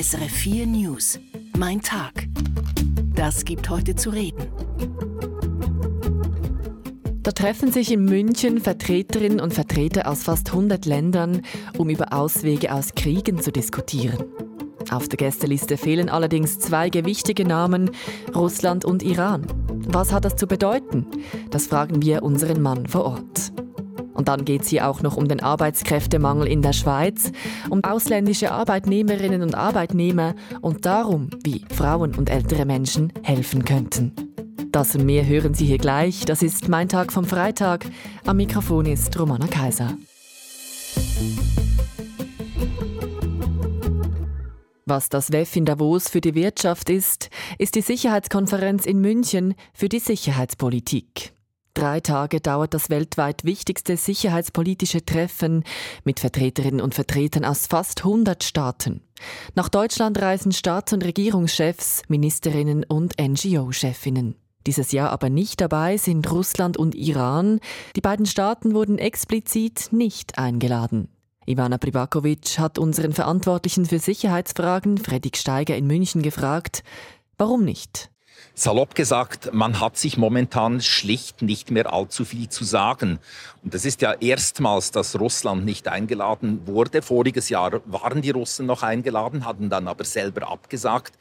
SRF 4 News. Mein Tag. Das gibt heute zu reden. Da treffen sich in München Vertreterinnen und Vertreter aus fast 100 Ländern, um über Auswege aus Kriegen zu diskutieren. Auf der Gästeliste fehlen allerdings zwei gewichtige Namen, Russland und Iran. Was hat das zu bedeuten? Das fragen wir unseren Mann vor Ort. Und dann geht es hier auch noch um den Arbeitskräftemangel in der Schweiz, um ausländische Arbeitnehmerinnen und Arbeitnehmer und darum, wie Frauen und ältere Menschen helfen könnten. Das und mehr hören Sie hier gleich. Das ist «Mein Tag» vom Freitag. Am Mikrofon ist Romana Kaiser. Was das WEF in Davos für die Wirtschaft ist, ist die Sicherheitskonferenz in München für die Sicherheitspolitik. 3 Tage dauert das weltweit wichtigste sicherheitspolitische Treffen mit Vertreterinnen und Vertretern aus fast 100 Staaten. Nach Deutschland reisen Staats- und Regierungschefs, Ministerinnen und NGO-Chefinnen. Dieses Jahr aber nicht dabei sind Russland und Iran. Die beiden Staaten wurden explizit nicht eingeladen. Ivana Pribakovic hat unseren Verantwortlichen für Sicherheitsfragen, Fredrik Steiger in München, gefragt, warum nicht? Salopp gesagt, man hat sich momentan schlicht nicht mehr allzu viel zu sagen. Und das ist ja erstmals, dass Russland nicht eingeladen wurde. Voriges Jahr waren die Russen noch eingeladen, hatten dann aber selber abgesagt.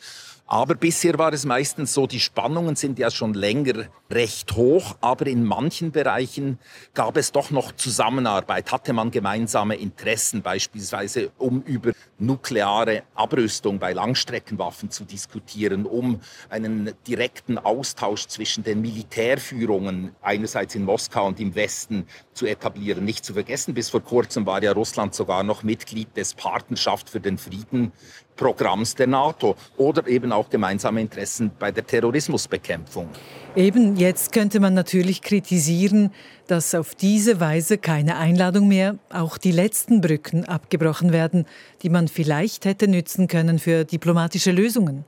Aber bisher war es meistens so, die Spannungen sind ja schon länger recht hoch, aber in manchen Bereichen gab es doch noch Zusammenarbeit, hatte man gemeinsame Interessen, beispielsweise um über nukleare Abrüstung bei Langstreckenwaffen zu diskutieren, um einen direkten Austausch zwischen den Militärführungen einerseits in Moskau und im Westen zu etablieren. Nicht zu vergessen, bis vor kurzem war ja Russland sogar noch Mitglied des Partnerschaft für den Frieden Programms der NATO oder eben auch gemeinsame Interessen bei der Terrorismusbekämpfung. Eben, jetzt könnte man natürlich kritisieren, dass auf diese Weise keine Einladung mehr, auch die letzten Brücken abgebrochen werden, die man vielleicht hätte nützen können für diplomatische Lösungen.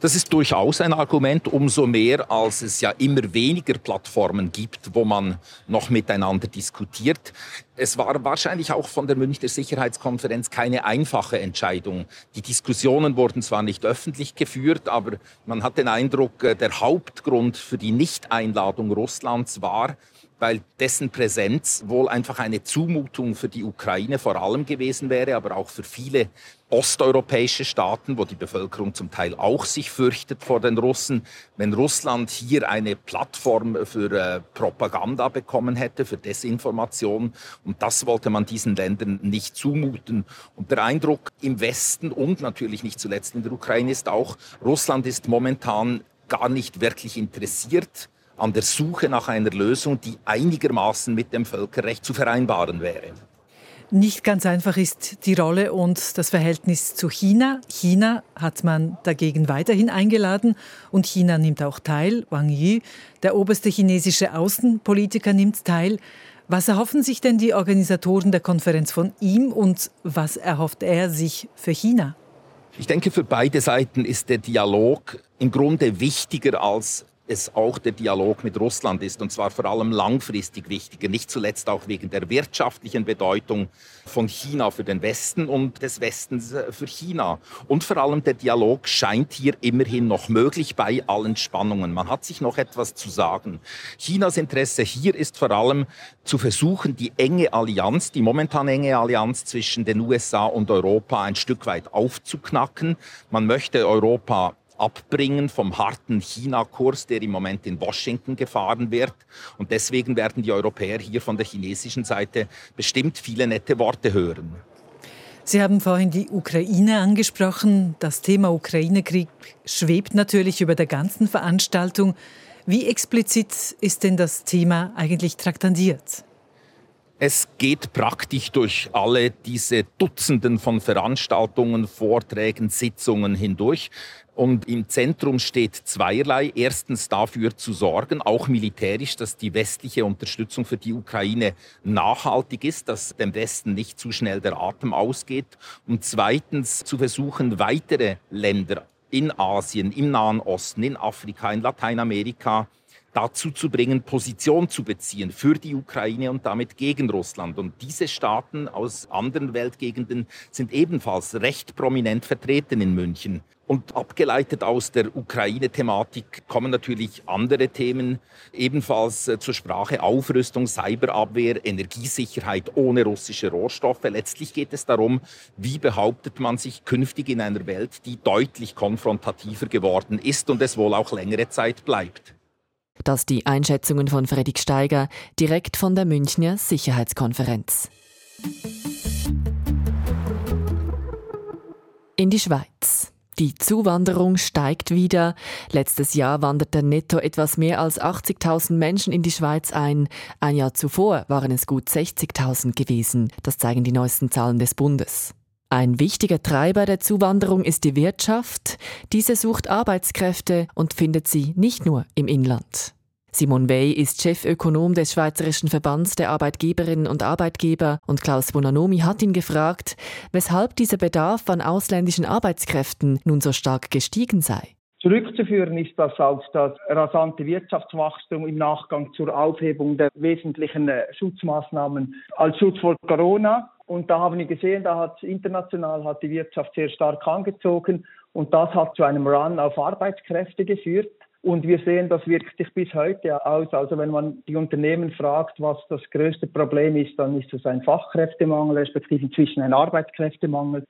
Das ist durchaus ein Argument, umso mehr, als es ja immer weniger Plattformen gibt, wo man noch miteinander diskutiert. Es war wahrscheinlich auch von der Münchner Sicherheitskonferenz keine einfache Entscheidung. Die Diskussionen wurden zwar nicht öffentlich geführt, aber man hat den Eindruck, der Hauptgrund für die Nichteinladung Russlands war, weil dessen Präsenz wohl einfach eine Zumutung für die Ukraine vor allem gewesen wäre, aber auch für viele osteuropäische Staaten, wo die Bevölkerung zum Teil auch sich fürchtet vor den Russen. Wenn Russland hier eine Plattform für Propaganda bekommen hätte, für Desinformation, und das wollte man diesen Ländern nicht zumuten. Und der Eindruck im Westen und natürlich nicht zuletzt in der Ukraine ist auch, Russland ist momentan gar nicht wirklich interessiert an der Suche nach einer Lösung, die einigermaßen mit dem Völkerrecht zu vereinbaren wäre. Nicht ganz einfach ist die Rolle und das Verhältnis zu China. China hat man dagegen weiterhin eingeladen und China nimmt auch teil. Wang Yi, der oberste chinesische Außenpolitiker, nimmt teil. Was erhoffen sich denn die Organisatoren der Konferenz von ihm und was erhofft er sich für China? Ich denke, für beide Seiten ist der Dialog im Grunde wichtiger als es auch der Dialog mit Russland ist, und zwar vor allem langfristig wichtiger, nicht zuletzt auch wegen der wirtschaftlichen Bedeutung von China für den Westen und des Westens für China. Und vor allem der Dialog scheint hier immerhin noch möglich bei allen Spannungen. Man hat sich noch etwas zu sagen. Chinas Interesse hier ist vor allem zu versuchen, die enge Allianz, die momentan enge Allianz zwischen den USA und Europa ein Stück weit aufzuknacken. Man möchte Europa abbringen vom harten China-Kurs, der im Moment in Washington gefahren wird. Und deswegen werden die Europäer hier von der chinesischen Seite bestimmt viele nette Worte hören. Sie haben vorhin die Ukraine angesprochen. Das Thema Ukraine-Krieg schwebt natürlich über der ganzen Veranstaltung. Wie explizit ist denn das Thema eigentlich traktandiert? Es geht praktisch durch alle diese Dutzenden von Veranstaltungen, Vorträgen, Sitzungen hindurch. Und im Zentrum steht zweierlei. Erstens dafür zu sorgen, auch militärisch, dass die westliche Unterstützung für die Ukraine nachhaltig ist, dass dem Westen nicht zu schnell der Atem ausgeht. Und zweitens zu versuchen, weitere Länder in Asien, im Nahen Osten, in Afrika, in Lateinamerika dazu zu bringen, Position zu beziehen für die Ukraine und damit gegen Russland. Und diese Staaten aus anderen Weltgegenden sind ebenfalls recht prominent vertreten in München. Und abgeleitet aus der Ukraine-Thematik kommen natürlich andere Themen ebenfalls zur Sprache. Aufrüstung, Cyberabwehr, Energiesicherheit ohne russische Rohstoffe. Letztlich geht es darum, wie behauptet man sich künftig in einer Welt, die deutlich konfrontativer geworden ist und es wohl auch längere Zeit bleibt. Das die Einschätzungen von Fredrik Steiger direkt von der Münchner Sicherheitskonferenz. In die Schweiz. Die Zuwanderung steigt wieder. Letztes Jahr wanderten netto etwas mehr als 80.000 Menschen in die Schweiz ein. Ein Jahr zuvor waren es gut 60.000 gewesen. Das zeigen die neuesten Zahlen des Bundes. Ein wichtiger Treiber der Zuwanderung ist die Wirtschaft. Diese sucht Arbeitskräfte und findet sie nicht nur im Inland. Simon Wey ist Chefökonom des Schweizerischen Verbands der Arbeitgeberinnen und Arbeitgeber und Klaus Bonanomi hat ihn gefragt, weshalb dieser Bedarf an ausländischen Arbeitskräften nun so stark gestiegen sei. Zurückzuführen ist das auf das rasante Wirtschaftswachstum im Nachgang zur Aufhebung der wesentlichen Schutzmaßnahmen als Schutz vor Corona. Und da haben wir gesehen, international hat die Wirtschaft sehr stark angezogen und das hat zu einem Run auf Arbeitskräfte geführt. Und wir sehen, das wirkt sich bis heute aus. Also wenn man die Unternehmen fragt, was das größte Problem ist, dann ist es ein Fachkräftemangel, respektive inzwischen ein Arbeitskräftemangel.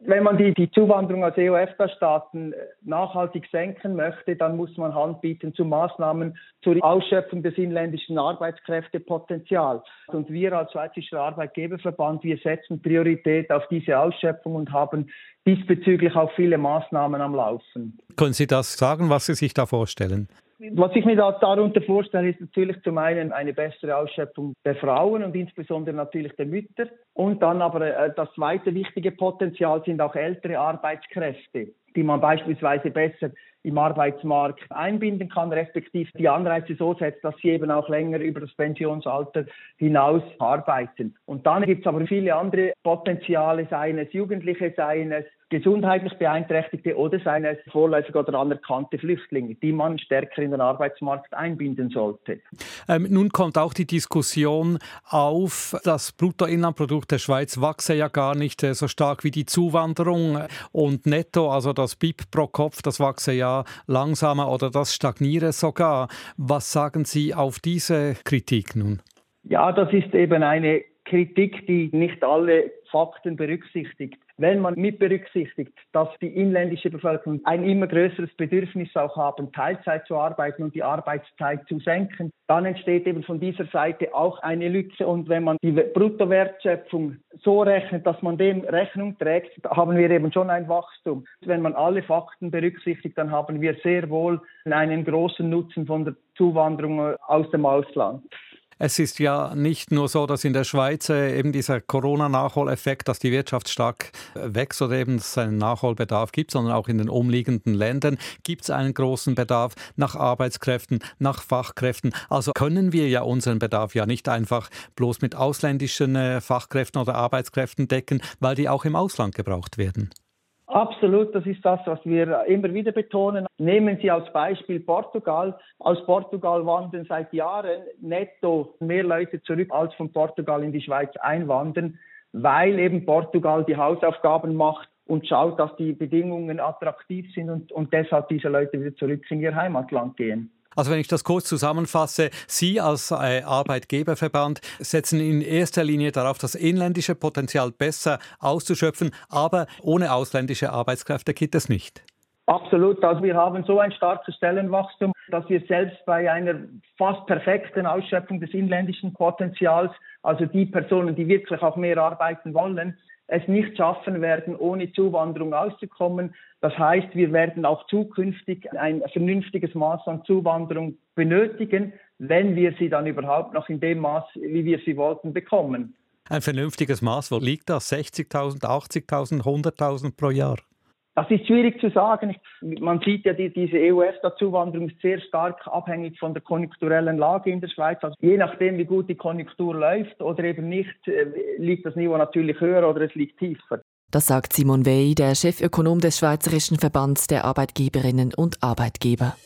Wenn man die Zuwanderung aus EUFTA-Staaten nachhaltig senken möchte, dann muss man Hand bieten zu Maßnahmen zur Ausschöpfung des inländischen Arbeitskräftepotenzials. Und wir als Schweizerischer Arbeitgeberverband, wir setzen Priorität auf diese Ausschöpfung und haben diesbezüglich auch viele Maßnahmen am Laufen. Können Sie das sagen, was Sie sich da vorstellen? Was ich mir darunter vorstelle, ist natürlich zum einen eine bessere Ausschöpfung der Frauen und insbesondere natürlich der Mütter. Und dann aber das zweite wichtige Potenzial sind auch ältere Arbeitskräfte, die man beispielsweise besser im Arbeitsmarkt einbinden kann, respektive die Anreize so setzt, dass sie eben auch länger über das Pensionsalter hinaus arbeiten. Und dann gibt es aber viele andere Potenziale, seien es Jugendliche, seien es gesundheitlich Beeinträchtigte oder seien es vorläufig oder anerkannte Flüchtlinge, die man stärker in den Arbeitsmarkt einbinden sollte. Nun kommt auch die Diskussion auf, das Bruttoinlandprodukt der Schweiz wachse ja gar nicht so stark wie die Zuwanderung und netto, also das BIP pro Kopf, das wachse ja langsamer oder das stagniere sogar. Was sagen Sie auf diese Kritik nun? Ja, das ist eben eine Kritik, die nicht alle Fakten berücksichtigt. Wenn man mit berücksichtigt, dass die inländische Bevölkerung ein immer größeres Bedürfnis auch haben, Teilzeit zu arbeiten und die Arbeitszeit zu senken, dann entsteht eben von dieser Seite auch eine Lücke. Und wenn man die Bruttowertschöpfung so rechnet, dass man dem Rechnung trägt, haben wir eben schon ein Wachstum. Wenn man alle Fakten berücksichtigt, dann haben wir sehr wohl einen großen Nutzen von der Zuwanderung aus dem Ausland. Es ist ja nicht nur so, dass in der Schweiz eben dieser Corona-Nachholeffekt, dass die Wirtschaft stark wächst oder eben es einen Nachholbedarf gibt, sondern auch in den umliegenden Ländern gibt es einen großen Bedarf nach Arbeitskräften, nach Fachkräften. Also können wir ja unseren Bedarf ja nicht einfach bloß mit ausländischen Fachkräften oder Arbeitskräften decken, weil die auch im Ausland gebraucht werden. Absolut, das ist das, was wir immer wieder betonen. Nehmen Sie als Beispiel Portugal. Aus Portugal wandern seit Jahren netto mehr Leute zurück, als von Portugal in die Schweiz einwandern, weil eben Portugal die Hausaufgaben macht und schaut, dass die Bedingungen attraktiv sind und deshalb diese Leute wieder zurück in ihr Heimatland gehen. Also wenn ich das kurz zusammenfasse, Sie als Arbeitgeberverband setzen in erster Linie darauf, das inländische Potenzial besser auszuschöpfen, aber ohne ausländische Arbeitskräfte geht das nicht. Absolut. Also wir haben so ein starkes Stellenwachstum, dass wir selbst bei einer fast perfekten Ausschöpfung des inländischen Potenzials, also die Personen, die wirklich auch mehr arbeiten wollen, es nicht schaffen werden, ohne Zuwanderung auszukommen. Das heißt, wir werden auch zukünftig ein vernünftiges Maß an Zuwanderung benötigen, wenn wir sie dann überhaupt noch in dem Maß, wie wir sie wollten, bekommen. Ein vernünftiges Maß, wo liegt das? 60.000, 80.000, 100.000 pro Jahr? Das ist schwierig zu sagen. Man sieht ja, diese EU-EFTA-Zuwanderung ist sehr stark abhängig von der konjunkturellen Lage in der Schweiz. Also je nachdem, wie gut die Konjunktur läuft oder eben nicht, liegt das Niveau natürlich höher oder es liegt tiefer. Das sagt Simon Wey, der Chefökonom des Schweizerischen Verbands der Arbeitgeberinnen und Arbeitgeber.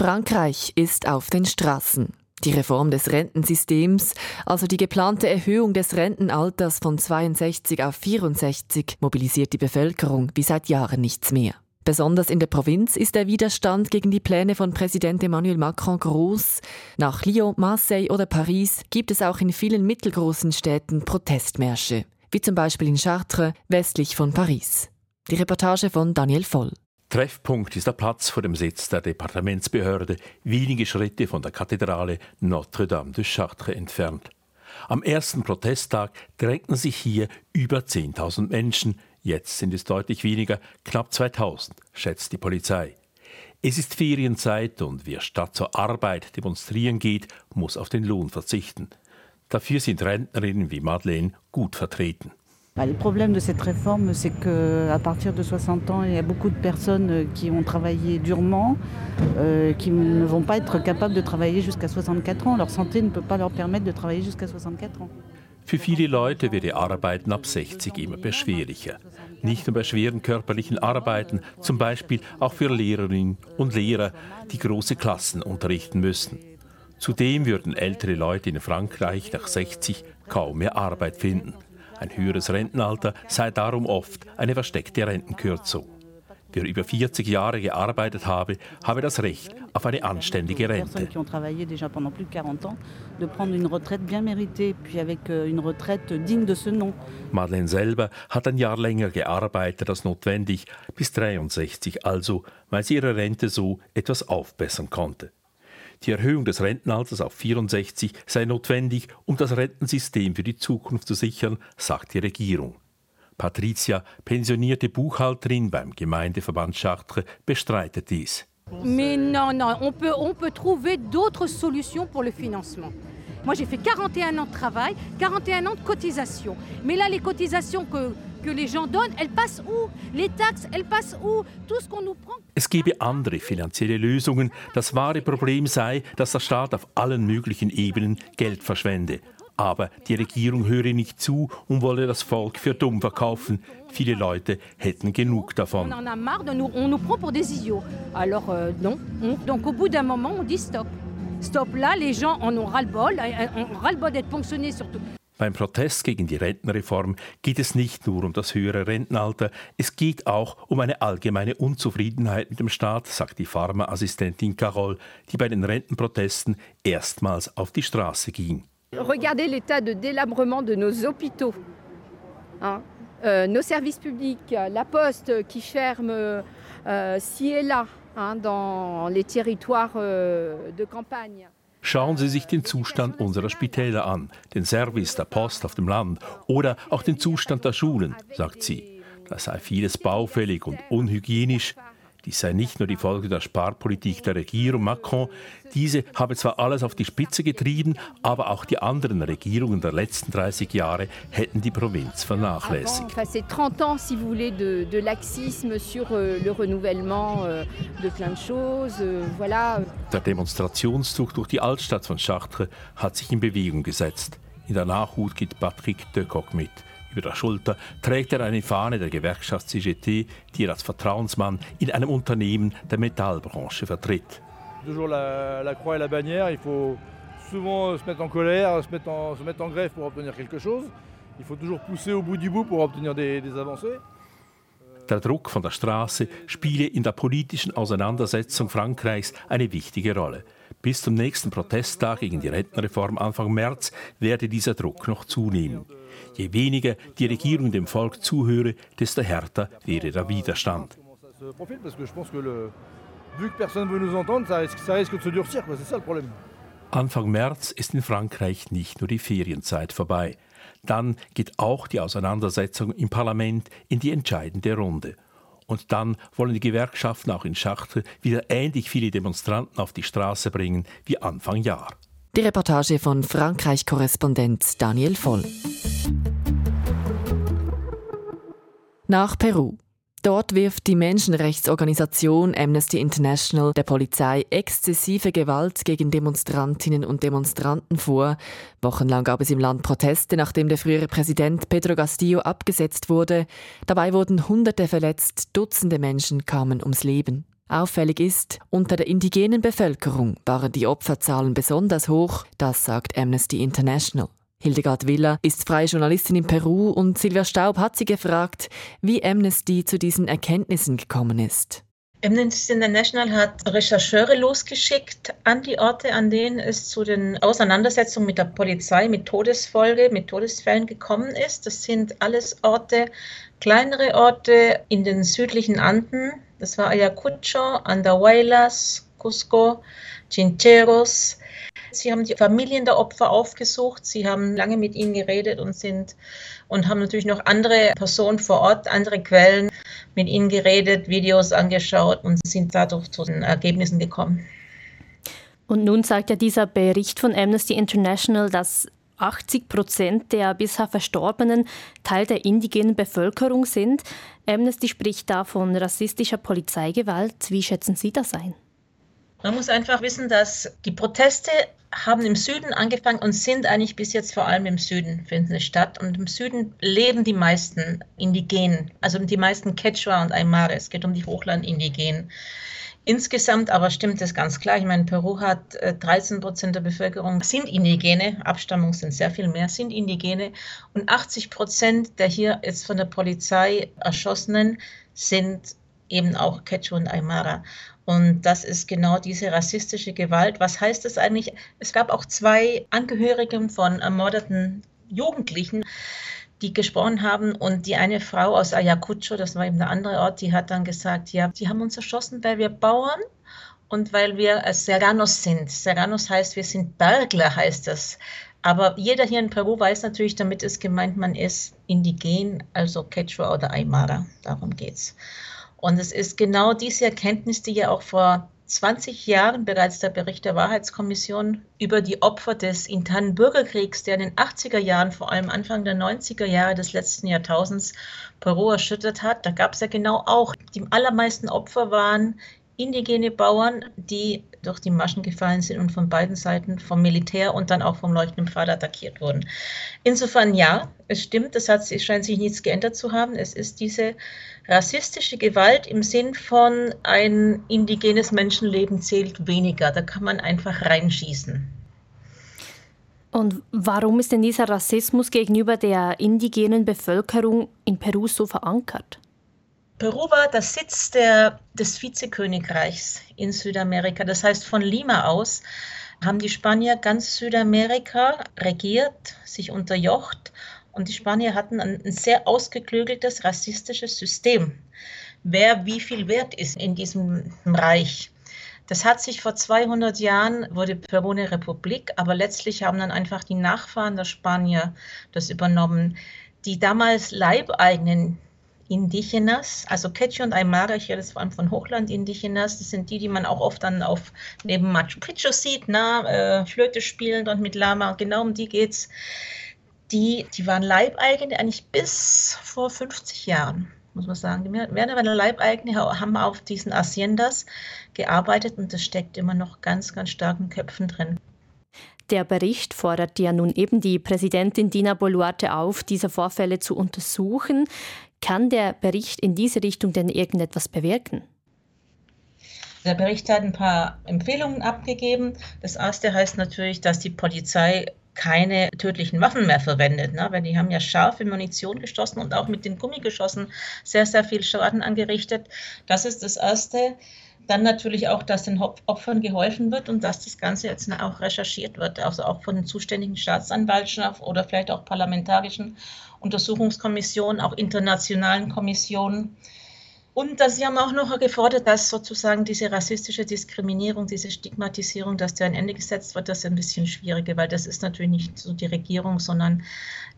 Frankreich ist auf den Straßen. Die Reform des Rentensystems, also die geplante Erhöhung des Rentenalters von 62 auf 64, mobilisiert die Bevölkerung wie seit Jahren nichts mehr. Besonders in der Provinz ist der Widerstand gegen die Pläne von Präsident Emmanuel Macron groß. Nach Lyon, Marseille oder Paris gibt es auch in vielen mittelgroßen Städten Protestmärsche, wie zum Beispiel in Chartres, westlich von Paris. Die Reportage von Daniel Voll. Treffpunkt ist der Platz vor dem Sitz der Departementsbehörde, wenige Schritte von der Kathedrale Notre-Dame de Chartres entfernt. Am ersten Protesttag drängten sich hier über 10.000 Menschen. Jetzt sind es deutlich weniger, knapp 2.000, schätzt die Polizei. Es ist Ferienzeit und wer statt zur Arbeit demonstrieren geht, muss auf den Lohn verzichten. Dafür sind Rentnerinnen wie Madeleine gut vertreten. Le problème de cette réforme, c'est qu'à partir de 60 ans, il y a beaucoup de personnes qui ont travaillé durement, qui ne vont pas être capables de travailler jusqu'à 64 ans. Leur santé ne peut pas leur permettre de travailler jusqu'à 64 ans. Für viele Leute wird ihr Arbeiten ab 60 immer beschwerlicher. Nicht nur bei schweren körperlichen Arbeiten, zum Beispiel auch für Lehrerinnen und Lehrer, die große Klassen unterrichten müssen. Zudem würden ältere Leute in Frankreich nach 60 kaum mehr Arbeit finden. Ein höheres Rentenalter sei darum oft eine versteckte Rentenkürzung. Wer über 40 Jahre gearbeitet habe, habe das Recht auf eine anständige Rente. Madeleine selber hat ein Jahr länger gearbeitet als notwendig, bis 63 also, weil sie ihre Rente so etwas aufbessern konnte. Die Erhöhung des Rentenalters auf 64 sei notwendig, um das Rentensystem für die Zukunft zu sichern, sagt die Regierung. Patricia, pensionierte Buchhalterin beim Gemeindeverband Chartres, bestreitet dies. Mais non, non, on peut trouver d'autres solutions pour le financement. Moi, j'ai fait 41 ans de travail, 41 ans de cotisation. Mais là, les cotisations que les gens donnent, elles passent où? Les taxes, elles passent où? Tout ce qu'on nous prend. Es gebe andere finanzielle Lösungen. Das wahre Problem sei, dass der Staat auf allen möglichen Ebenen Geld verschwende. Aber die Regierung höre nicht zu und wolle das Volk für dumm verkaufen. Viele Leute hätten genug davon. Beim Protest gegen die Rentenreform geht es nicht nur um das höhere Rentenalter, es geht auch um eine allgemeine Unzufriedenheit mit dem Staat, sagt die Pharmaassistentin Carole, die bei den Rentenprotesten erstmals auf die Straße ging. Regardez l'état de délabrement de nos hôpitaux, nos services publics, la poste qui ferme ci et là dans les territoires de campagne. Schauen Sie sich den Zustand unserer Spitäler an, den Service der Post auf dem Land oder auch den Zustand der Schulen, sagt sie. Da sei vieles baufällig und unhygienisch. Dies sei nicht nur die Folge der Sparpolitik der Regierung Macron. Diese habe zwar alles auf die Spitze getrieben, aber auch die anderen Regierungen der letzten 30 Jahre hätten die Provinz vernachlässigt. Der Demonstrationszug durch die Altstadt von Chartres hat sich in Bewegung gesetzt. In der Nachhut geht Patrick de Coq mit. Über der Schulter trägt er eine Fahne der Gewerkschaft CGT, die er als Vertrauensmann in einem Unternehmen der Metallbranche vertritt. Der Druck von der Straße spiele in der politischen Auseinandersetzung Frankreichs eine wichtige Rolle. Bis zum nächsten Protesttag gegen die Rentenreform Anfang März werde dieser Druck noch zunehmen. Je weniger die Regierung dem Volk zuhöre, desto härter wäre der Widerstand. Anfang März ist in Frankreich nicht nur die Ferienzeit vorbei. Dann geht auch die Auseinandersetzung im Parlament in die entscheidende Runde. Und dann wollen die Gewerkschaften auch in Chartres wieder ähnlich viele Demonstranten auf die Straße bringen wie Anfang Jahr. Die Reportage von Frankreich-Korrespondent Daniel Voll. Nach Peru. Dort wirft die Menschenrechtsorganisation Amnesty International der Polizei exzessive Gewalt gegen Demonstrantinnen und Demonstranten vor. Wochenlang gab es im Land Proteste, nachdem der frühere Präsident Pedro Castillo abgesetzt wurde. Dabei wurden Hunderte verletzt, Dutzende Menschen kamen ums Leben. Auffällig ist, unter der indigenen Bevölkerung waren die Opferzahlen besonders hoch, das sagt Amnesty International. Hildegard Villa ist freie Journalistin in Peru und Silvia Staub hat sie gefragt, wie Amnesty zu diesen Erkenntnissen gekommen ist. Amnesty International hat Rechercheure losgeschickt an die Orte, an denen es zu den Auseinandersetzungen mit der Polizei, mit Todesfolge, mit Todesfällen gekommen ist. Das sind alles Orte, kleinere Orte in den südlichen Anden. Das war Ayacucho, Andahuaylas, Cusco, Chincheros. Sie haben die Familien der Opfer aufgesucht, sie haben lange mit ihnen geredet und haben natürlich noch andere Personen vor Ort, andere Quellen mit ihnen geredet, Videos angeschaut und sind dadurch zu den Ergebnissen gekommen. Und nun sagt ja dieser Bericht von Amnesty International, dass 80% der bisher Verstorbenen Teil der indigenen Bevölkerung sind. Amnesty spricht da von rassistischer Polizeigewalt. Wie schätzen Sie das ein? Man muss einfach wissen, dass die Proteste haben im Süden angefangen und sind eigentlich bis jetzt vor allem im Süden finden statt. Und im Süden leben die meisten Indigenen, also die meisten Quechua und Aymara. Es geht um die Hochland-Indigenen. Insgesamt aber stimmt das ganz klar. Ich meine, Peru hat 13% der Bevölkerung sind Indigene, Abstammung sind sehr viel mehr, sind Indigene. Und 80% der hier jetzt von der Polizei Erschossenen sind eben auch Quechua und Aymara. Und das ist genau diese rassistische Gewalt. Was heißt das eigentlich? Es gab auch 2 Angehörige von ermordeten Jugendlichen, die gesprochen haben. Und die eine Frau aus Ayacucho, das war eben der andere Ort, die hat dann gesagt, ja, die haben uns erschossen, weil wir Bauern und weil wir Serranos sind. Serranos heißt, wir sind Bergler, heißt das. Aber jeder hier in Peru weiß natürlich, damit ist gemeint, man ist indigen, also Quechua oder Aymara. Darum geht's. Und es ist genau diese Erkenntnis, die ja auch vor 20 Jahren bereits der Bericht der Wahrheitskommission über die Opfer des internen Bürgerkriegs, der in den 80er Jahren, vor allem Anfang der 90er Jahre des letzten Jahrtausends, Peru erschüttert hat. Da gab es ja genau auch, die allermeisten Opfer waren indigene Bauern, die durch die Maschen gefallen sind und von beiden Seiten, vom Militär und dann auch vom leuchtenden Pfad attackiert wurden. Insofern ja, es stimmt, es scheint sich nichts geändert zu haben. Es ist diese rassistische Gewalt im Sinn von ein indigenes Menschenleben zählt weniger. Da kann man einfach reinschießen. Und warum ist denn dieser Rassismus gegenüber der indigenen Bevölkerung in Peru so verankert? Peru war der Sitz des Vizekönigreichs in Südamerika. Das heißt, von Lima aus haben die Spanier ganz Südamerika regiert, sich unterjocht. Und die Spanier hatten ein sehr ausgeklügeltes rassistisches System, wer wie viel wert ist in diesem Reich. Das hat sich vor 200 Jahren, wurde Peru eine Republik, aber letztlich haben dann einfach die Nachfahren der Spanier das übernommen. Die damals Leibeigenen Indigenas, also Quechua und Aymara, ich rede jetzt vor allem von Hochland-Indigenas, das sind die man auch oft dann neben Machu Picchu sieht, Flöte spielend und mit Lama, genau um die geht's. Die waren Leibeigene eigentlich bis vor 50 Jahren, muss man sagen. Die waren Leibeigene, haben auf diesen Haciendas gearbeitet und das steckt immer noch ganz, ganz starken Köpfen drin. Der Bericht fordert ja nun eben die Präsidentin Dina Boluarte auf, diese Vorfälle zu untersuchen. Kann der Bericht in diese Richtung denn irgendetwas bewirken? Der Bericht hat ein paar Empfehlungen abgegeben. Das erste heißt natürlich, dass die Polizei keine tödlichen Waffen mehr verwendet, weil die haben ja scharfe Munition geschossen und auch mit den Gummigeschossen sehr, sehr viel Schaden angerichtet. Das ist das Erste. Dann natürlich auch, dass den Opfern geholfen wird und dass das Ganze jetzt auch recherchiert wird, also auch von den zuständigen Staatsanwaltschaften oder vielleicht auch parlamentarischen Untersuchungskommissionen, auch internationalen Kommissionen. Und sie haben auch noch gefordert, dass sozusagen diese rassistische Diskriminierung, diese Stigmatisierung, dass der ein Ende gesetzt wird. Das ist ein bisschen schwieriger, weil das ist natürlich nicht so die Regierung, sondern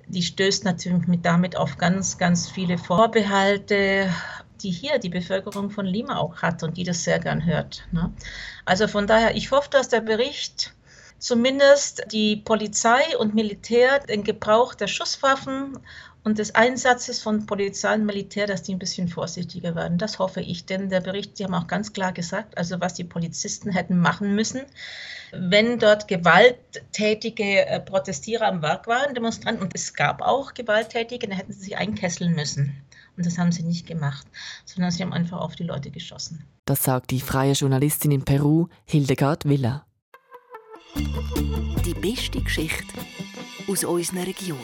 die stößt natürlich damit auf ganz, ganz viele Vorbehalte, die hier die Bevölkerung von Lima auch hat und die das sehr gern hört. Also von daher, ich hoffe, dass der Bericht zumindest die Polizei und Militär, den Gebrauch der Schusswaffen und des Einsatzes von Polizei und Militär, dass die ein bisschen vorsichtiger werden. Das hoffe ich, denn der Bericht, die haben auch ganz klar gesagt, also was die Polizisten hätten machen müssen, wenn dort gewalttätige Protestierer am Werk waren, Demonstranten, und es gab auch Gewalttätige, dann hätten sie sich einkesseln müssen. Und das haben sie nicht gemacht, sondern sie haben einfach auf die Leute geschossen. Das sagt die freie Journalistin in Peru, Hildegard Villa. Die beste Geschichte aus unseren Regionen.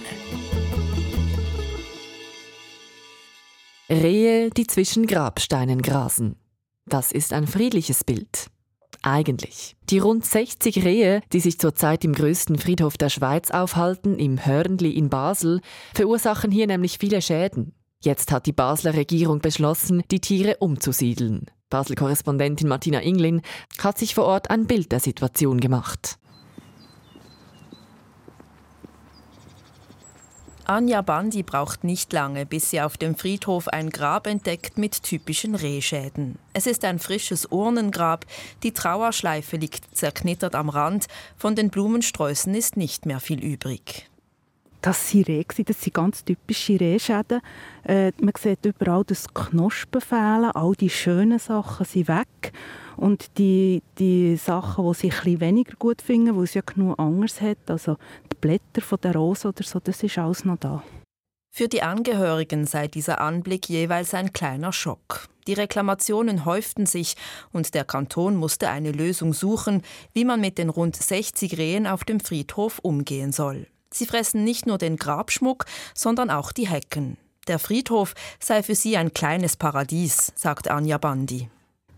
Rehe, die zwischen Grabsteinen grasen. Das ist ein friedliches Bild. Eigentlich. Die rund 60 Rehe, die sich zurzeit im grössten Friedhof der Schweiz aufhalten, im Hörnli in Basel, verursachen hier nämlich viele Schäden. Jetzt hat die Basler Regierung beschlossen, die Tiere umzusiedeln. Basel-Korrespondentin Martina Inglin hat sich vor Ort ein Bild der Situation gemacht. Anja Bandi braucht nicht lange, bis sie auf dem Friedhof ein Grab entdeckt mit typischen Rehschäden. Es ist ein frisches Urnengrab, die Trauerschleife liegt zerknittert am Rand, von den Blumensträußen ist nicht mehr viel übrig. Das sind Rehe, das sind ganz typische Rehschäden. Man sieht überall, dass Knospen fehlen, all die schönen Sachen sind weg. Und die Sachen, die sie etwas weniger gut finden, weil es ja genug anderes hat, also die Blätter von der Rose oder so, das ist alles noch da. Für die Angehörigen sei dieser Anblick jeweils ein kleiner Schock. Die Reklamationen häuften sich und der Kanton musste eine Lösung suchen, wie man mit den rund 60 Rehen auf dem Friedhof umgehen soll. Sie fressen nicht nur den Grabschmuck, sondern auch die Hecken. Der Friedhof sei für sie ein kleines Paradies, sagt Anja Bandi.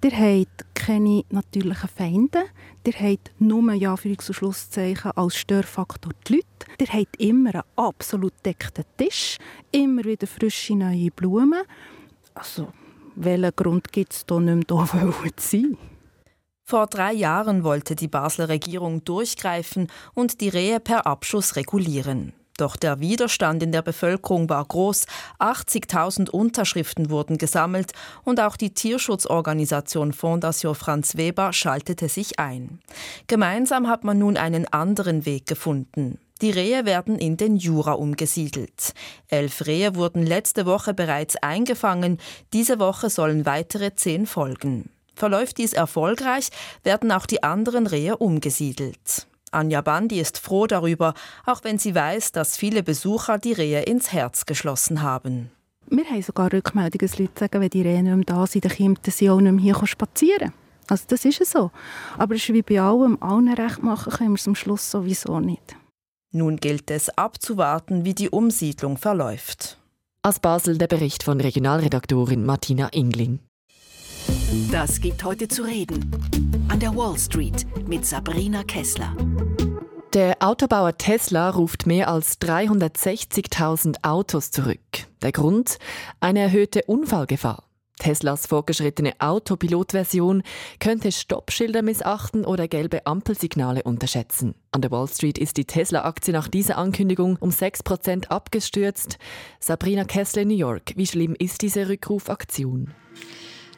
Ihr habt keine natürlichen Feinde, ihr habt nur, ja, für das Schlusszeichen, als Störfaktor die Leute, ihr habt immer einen absolut gedeckten Tisch, immer wieder frische neue Blumen. Also, welchen Grund gibt es hier nicht mehr zu sein? Vor 3 Jahren wollte die Basler Regierung durchgreifen und die Rehe per Abschuss regulieren. Doch der Widerstand in der Bevölkerung war groß, 80.000 Unterschriften wurden gesammelt und auch die Tierschutzorganisation Fondation Franz Weber schaltete sich ein. Gemeinsam hat man nun einen anderen Weg gefunden. Die Rehe werden in den Jura umgesiedelt. 11 Rehe wurden letzte Woche bereits eingefangen, diese Woche sollen weitere 10 folgen. Verläuft dies erfolgreich, werden auch die anderen Rehe umgesiedelt. Anja Bandi ist froh darüber, auch wenn sie weiss, dass viele Besucher die Rehe ins Herz geschlossen haben. Wir haben sogar Rückmeldungen, dass Leute sagen, wenn die Rehe nicht mehr da sind, dann kommen sie auch nicht mehr hier spazieren. Also das ist so. Aber es ist wie bei allem, allen recht machen können wir es am Schluss sowieso nicht. Nun gilt es abzuwarten, wie die Umsiedlung verläuft. Aus Basel der Bericht von Regionalredaktorin Martina Inglin. Das gibt heute zu reden. An der Wall Street mit Sabrina Kessler. Der Autobauer Tesla ruft mehr als 360.000 Autos zurück. Der Grund? Eine erhöhte Unfallgefahr. Teslas vorgeschrittene Autopilot-Version könnte Stoppschilder missachten oder gelbe Ampelsignale unterschätzen. An der Wall Street ist die Tesla-Aktie nach dieser Ankündigung um 6% abgestürzt. Sabrina Kessler in New York. Wie schlimm ist diese Rückrufaktion?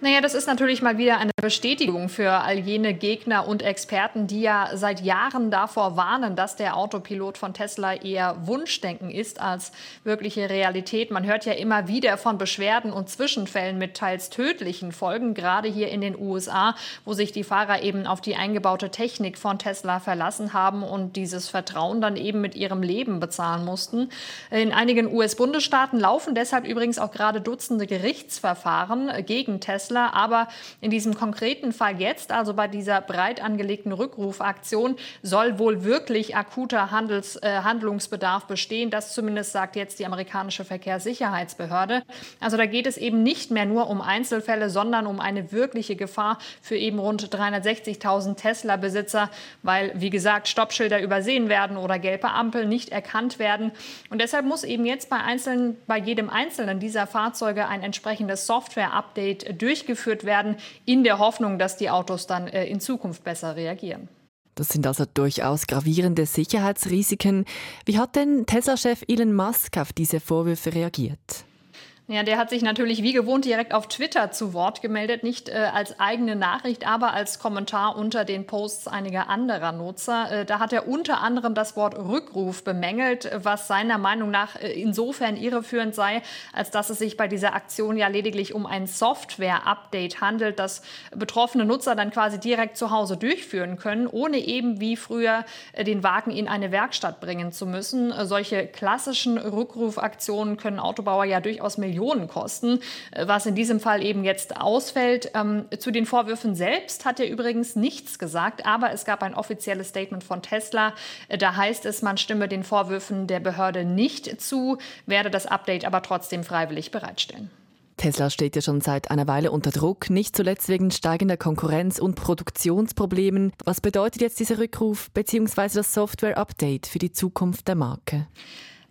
Naja, das ist natürlich mal wieder eine Bestätigung für all jene Gegner und Experten, die ja seit Jahren davor warnen, dass der Autopilot von Tesla eher Wunschdenken ist als wirkliche Realität. Man hört ja immer wieder von Beschwerden und Zwischenfällen mit teils tödlichen Folgen, gerade hier in den USA, wo sich die Fahrer eben auf die eingebaute Technik von Tesla verlassen haben und dieses Vertrauen dann eben mit ihrem Leben bezahlen mussten. In einigen US-Bundesstaaten laufen deshalb übrigens auch gerade Dutzende Gerichtsverfahren gegen Tesla. Aber in diesem konkreten Fall jetzt, also bei dieser breit angelegten Rückrufaktion, soll wohl wirklich akuter Handlungsbedarf bestehen. Das zumindest sagt jetzt die amerikanische Verkehrssicherheitsbehörde. Also da geht es eben nicht mehr nur um Einzelfälle, sondern um eine wirkliche Gefahr für eben rund 360.000 Tesla-Besitzer, weil, wie gesagt, Stoppschilder übersehen werden oder gelbe Ampeln nicht erkannt werden. Und deshalb muss eben jetzt bei jedem einzelnen dieser Fahrzeuge ein entsprechendes Software-Update durchgeführt werden, in der Hoffnung, dass die Autos dann in Zukunft besser reagieren. Das sind also durchaus gravierende Sicherheitsrisiken. Wie hat denn Tesla-Chef Elon Musk auf diese Vorwürfe reagiert? Ja, der hat sich natürlich wie gewohnt direkt auf Twitter zu Wort gemeldet, nicht als eigene Nachricht, aber als Kommentar unter den Posts einiger anderer Nutzer. Da hat er unter anderem das Wort Rückruf bemängelt, was seiner Meinung nach insofern irreführend sei, als dass es sich bei dieser Aktion ja lediglich um ein Software-Update handelt, das betroffene Nutzer dann quasi direkt zu Hause durchführen können, ohne eben wie früher den Wagen in eine Werkstatt bringen zu müssen. Solche klassischen Rückrufaktionen können Autobauer ja durchaus Millionen Millionen kosten, was in diesem Fall eben jetzt ausfällt. Zu den Vorwürfen selbst hat er übrigens nichts gesagt, aber es gab ein offizielles Statement von Tesla. Da heißt es, man stimme den Vorwürfen der Behörde nicht zu, werde das Update aber trotzdem freiwillig bereitstellen. Tesla steht ja schon seit einer Weile unter Druck, nicht zuletzt wegen steigender Konkurrenz und Produktionsproblemen. Was bedeutet jetzt dieser Rückruf bzw. das Software-Update für die Zukunft der Marke?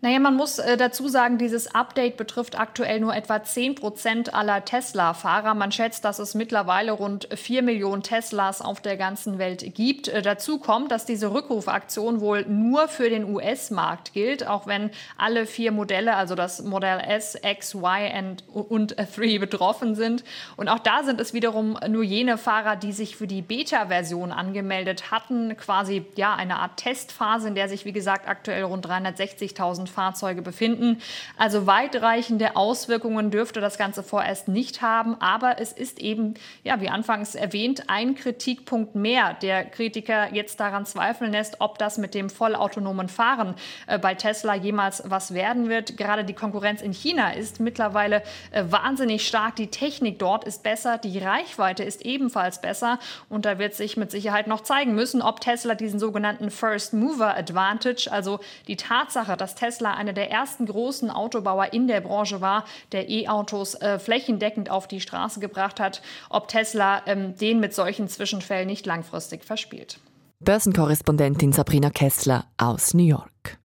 Naja, man muss dazu sagen, dieses Update betrifft aktuell nur etwa 10% aller Tesla-Fahrer. Man schätzt, dass es mittlerweile rund 4 Millionen Teslas auf der ganzen Welt gibt. Dazu kommt, dass diese Rückrufaktion wohl nur für den US-Markt gilt, auch wenn alle 4 Modelle, also das Modell S, X, Y und 3 betroffen sind. Und auch da sind es wiederum nur jene Fahrer, die sich für die Beta-Version angemeldet hatten. Quasi ja eine Art Testphase, in der sich, wie gesagt, aktuell rund 360.000 Fahrzeuge befinden. Also weitreichende Auswirkungen dürfte das Ganze vorerst nicht haben. Aber es ist eben, ja, wie anfangs erwähnt, ein Kritikpunkt mehr, der Kritiker jetzt daran zweifeln lässt, ob das mit dem vollautonomen Fahren bei Tesla jemals was werden wird. Gerade die Konkurrenz in China ist mittlerweile wahnsinnig stark. Die Technik dort ist besser, die Reichweite ist ebenfalls besser. Und da wird sich mit Sicherheit noch zeigen müssen, ob Tesla diesen sogenannten First Mover Advantage, also die Tatsache, dass Tesla einer der ersten großen Autobauer in der Branche war, der E-Autos flächendeckend auf die Straße gebracht hat, ob Tesla den mit solchen Zwischenfällen nicht langfristig verspielt. Börsenkorrespondentin Sabrina Kessler aus New York.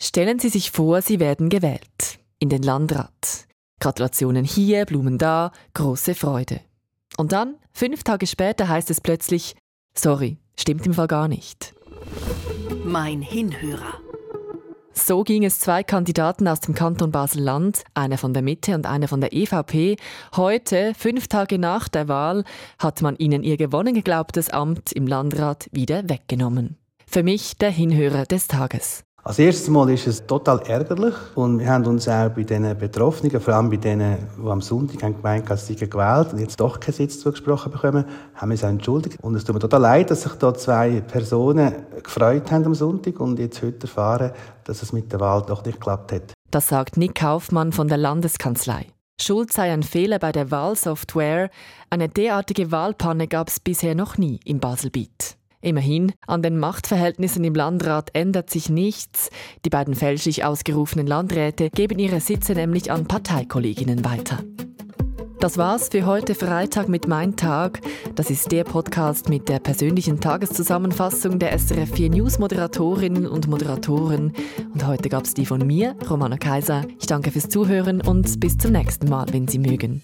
Stellen Sie sich vor, Sie werden gewählt in den Landrat. Gratulationen hier, Blumen da, große Freude. Und dann, 5 Tage später, heißt es plötzlich: Sorry, stimmt im Fall gar nicht. Mein Hinhörer. So ging es 2 Kandidaten aus dem Kanton Basel-Land, einer von der Mitte und einer von der EVP. Heute, 5 Tage nach der Wahl, hat man ihnen ihr gewonnen geglaubtes Amt im Landrat wieder weggenommen. Für mich der Hinhörer des Tages. Als erstes Mal ist es total ärgerlich und wir haben uns auch bei den Betroffenen, vor allem bei denen, die am Sonntag gemeint haben, dass sie gewählt und jetzt doch keinen Sitz zugesprochen bekommen, haben wir uns auch entschuldigt. Und es tut mir total leid, dass sich da 2 Personen gefreut haben am Sonntag und jetzt heute erfahren, dass es mit der Wahl doch nicht geklappt hat. Das sagt Nick Kaufmann von der Landeskanzlei. Schuld sei ein Fehler bei der Wahlsoftware. Eine derartige Wahlpanne gab es bisher noch nie im Baselbiet. Immerhin, an den Machtverhältnissen im Landrat ändert sich nichts. Die beiden fälschlich ausgerufenen Landräte geben ihre Sitze nämlich an Parteikolleginnen weiter. Das war's für heute Freitag mit «Mein Tag». Das ist der Podcast mit der persönlichen Tageszusammenfassung der SRF 4 News-Moderatorinnen und Moderatoren. Und heute gab's die von mir, Romana Kaiser. Ich danke fürs Zuhören und bis zum nächsten Mal, wenn Sie mögen.